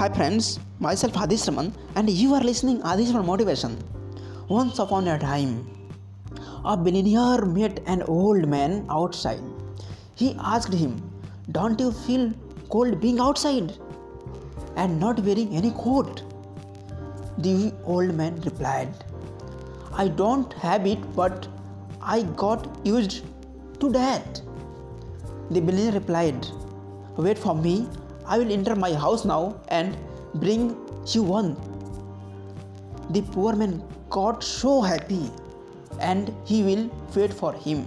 Hi friends, myself Adisraman and you are listening Adisraman Motivation. Once upon a time, a billionaire met an old man outside. He asked him, "Don't you feel cold being outside and not wearing any coat?" The old man replied, "I don't have it, but I got used to that." The billionaire replied, "Wait for me. I will enter my house now and bring you one." The poor man got so happy, and he will wait for him.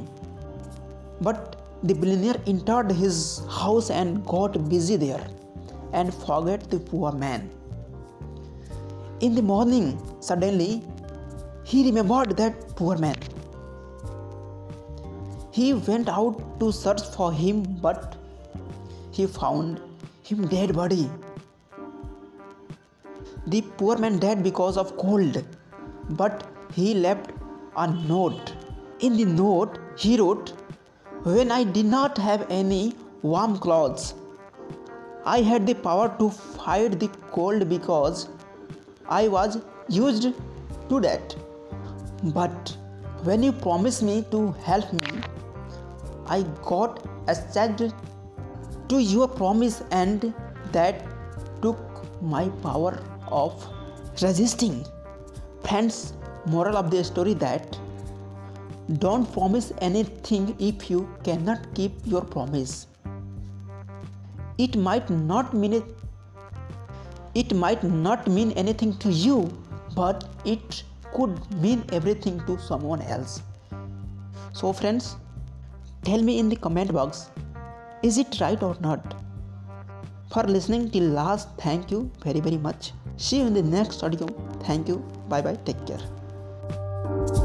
But the billionaire entered his house and got busy there, and forgot the poor man. In the morning, suddenly, he remembered that poor man. He went out to search for him, but he found him dead body. The poor man died because of cold, but he left a note. In the note, he wrote, "When I did not have any warm clothes, I had the power to fight the cold because I was used to that. But when you promised me to help me, I got attached to your promise, and that took my power of resisting." Friends, moral of the story that don't promise anything if you cannot keep your promise. It might not mean anything to you, but it could mean everything to someone else. So friends, tell me in the comment box, is it right or not? For listening till last, thank you very much. See you in the next audio. Thank you. Bye bye. Take care.